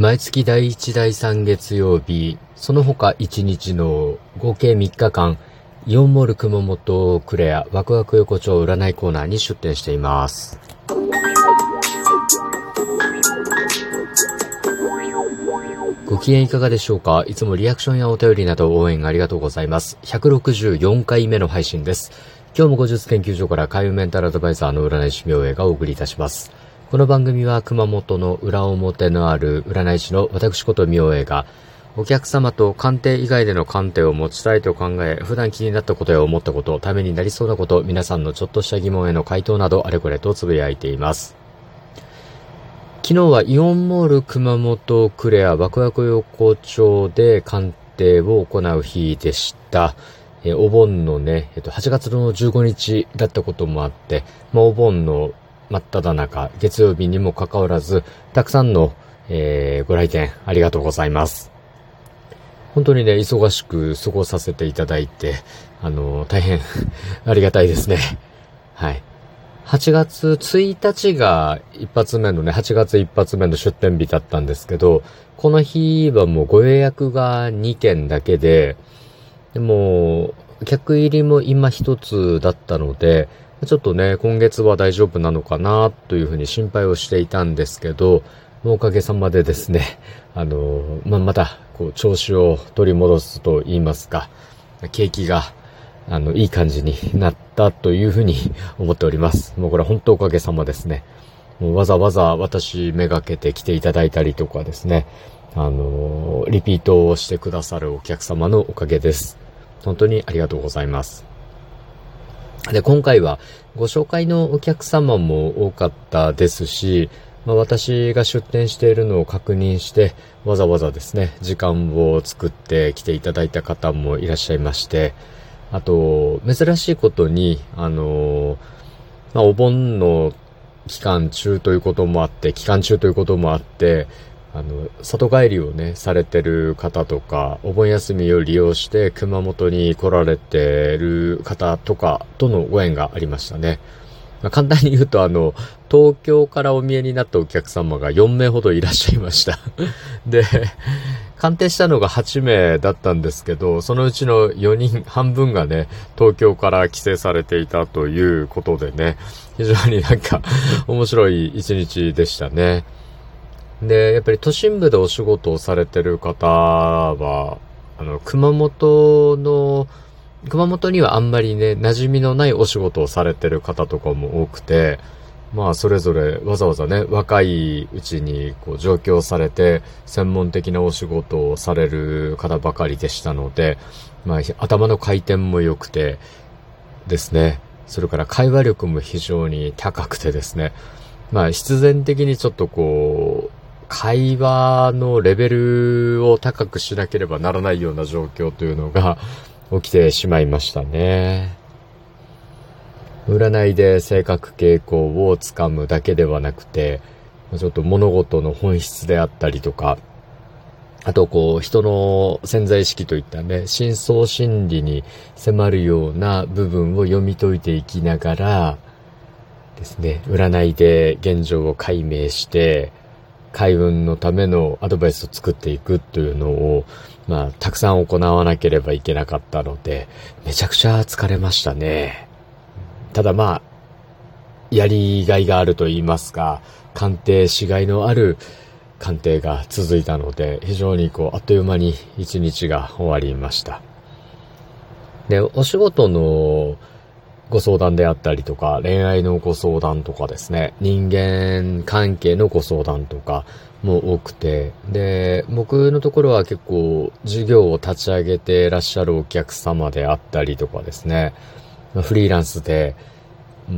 毎月第1、第3月曜日、その他1日の合計3日間、イオンモール熊本クレアワクワク横丁占いコーナーに出店しています。ご機嫌いかがでしょうか。いつもリアクションやお便りなど応援ありがとうございます。164回目の配信です。今日も古術研究所から開運メンタルアドバイザーの占い師明恵がお送りいたします。この番組は熊本の裏表のある占い師の私こと明恵がお客様と鑑定以外での鑑定を持ちたいと考え、普段気になったことや思ったこと、ためになりそうなこと、皆さんのちょっとした疑問への回答などあれこれとつぶやいています。昨日はイオンモール熊本クレアワクワク横丁で鑑定を行う日でした。お盆のね、8月の15日だったこともあって、お盆の真っ只中、月曜日にもかかわらず、たくさんの、ご来店ありがとうございます。本当にね、忙しく過ごさせていただいて、大変ありがたいですね。はい。8月1日が一発目のね、8月一発目の出店日だったんですけど、この日はもうご予約が2件だけで、でも客入りも今一つだったので、ちょっとね、今月は大丈夫なのかなというふうに心配をしていたんですけど、おかげさまでですね、またこう調子を取り戻すと言いますか、景気がいい感じになったというふうに思っております。もうこれは本当おかげさまですね。もうわざわざ私めがけて来ていただいたりとかですね、リピートをしてくださるお客様のおかげです。本当にありがとうございます。で、今回はご紹介のお客様も多かったですし、私が出店しているのを確認してわざわざですね、時間を作って来ていただいた方もいらっしゃいまして、あと、珍しいことに、お盆の期間中ということもあって、里帰りをね、されてる方とか、お盆休みを利用して熊本に来られてる方とかとのご縁がありましたね。簡単に言うと、東京からお見えになったお客様が4名ほどいらっしゃいました。で、鑑定したのが8名だったんですけど、そのうちの4人、半分がね、東京から帰省されていたということでね、非常になんか面白い一日でしたね。で、やっぱり都心部でお仕事をされてる方は、熊本にはあんまりね、馴染みのないお仕事をされてる方とかも多くて、それぞれわざわざね、若いうちにこう上京されて、専門的なお仕事をされる方ばかりでしたので、頭の回転も良くてですね、それから会話力も非常に高くてですね、必然的にちょっとこう、会話のレベルを高くしなければならないような状況というのが起きてしまいましたね。占いで性格傾向をつかむだけではなくて、ちょっと物事の本質であったりとか、あとこう人の潜在意識といったね、深層心理に迫るような部分を読み解いていきながらですね、占いで現状を解明して、開運のためのアドバイスを作っていくというのを、たくさん行わなければいけなかったので、めちゃくちゃ疲れましたね。ただやりがいがあると言いますか、鑑定しがいのある鑑定が続いたので、非常にあっという間に一日が終わりました。で、お仕事のご相談であったりとか、恋愛のご相談とかですね、人間関係のご相談とかも多くて、で、僕のところは結構事業を立ち上げていらっしゃるお客様であったりとかですね、フリーランスで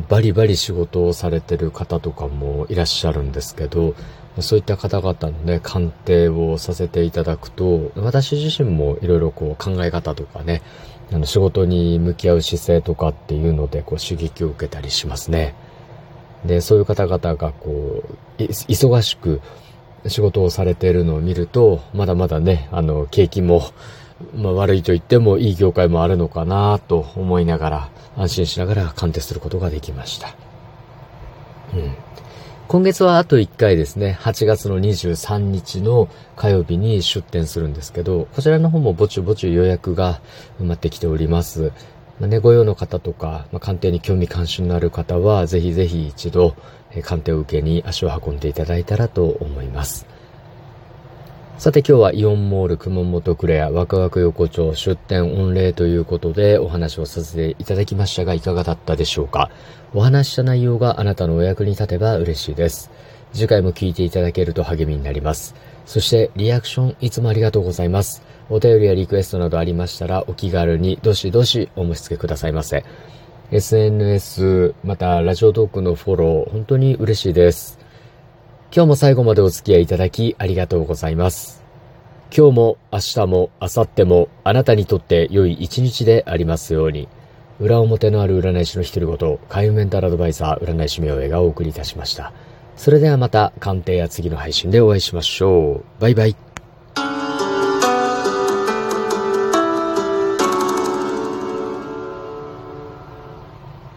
バリバリ仕事をされてる方とかもいらっしゃるんですけど、そういった方々のね、鑑定をさせていただくと、私自身もいろいろこう考え方とかね、仕事に向き合う姿勢とかっていうのでこう刺激を受けたりしますね。で、そういう方々がこう忙しく仕事をされているのを見ると、まだまだね、景気も悪いと言ってもいい業界もあるのかなと思いながら、安心しながら鑑定することができました。今月はあと1回ですね、8月の23日の火曜日に出店するんですけど、こちらの方もぼちぼち予約が埋まってきております。ご用の方とか、鑑定に興味関心のある方は、ぜひぜひ一度、鑑定を受けに足を運んでいただいたらと思います。さて今日はイオンモール熊本クレアワクワク横丁出店御礼ということでお話をさせていただきましたが、いかがだったでしょうか。お話した内容があなたのお役に立てば嬉しいです。次回も聞いていただけると励みになります。そしてリアクションいつもありがとうございます。お便りやリクエストなどありましたらお気軽にどしどしお申し付けくださいませ。 SNS またラジオトークのフォロー本当に嬉しいです。今日も最後までお付き合いいただきありがとうございます。今日も明日も明後日もあなたにとって良い一日でありますように。裏表のある占い師の独り言、開運メンタルアドバイザー占い師明恵がお送りいたしました。それではまた鑑定や次の配信でお会いしましょう。バイバイ。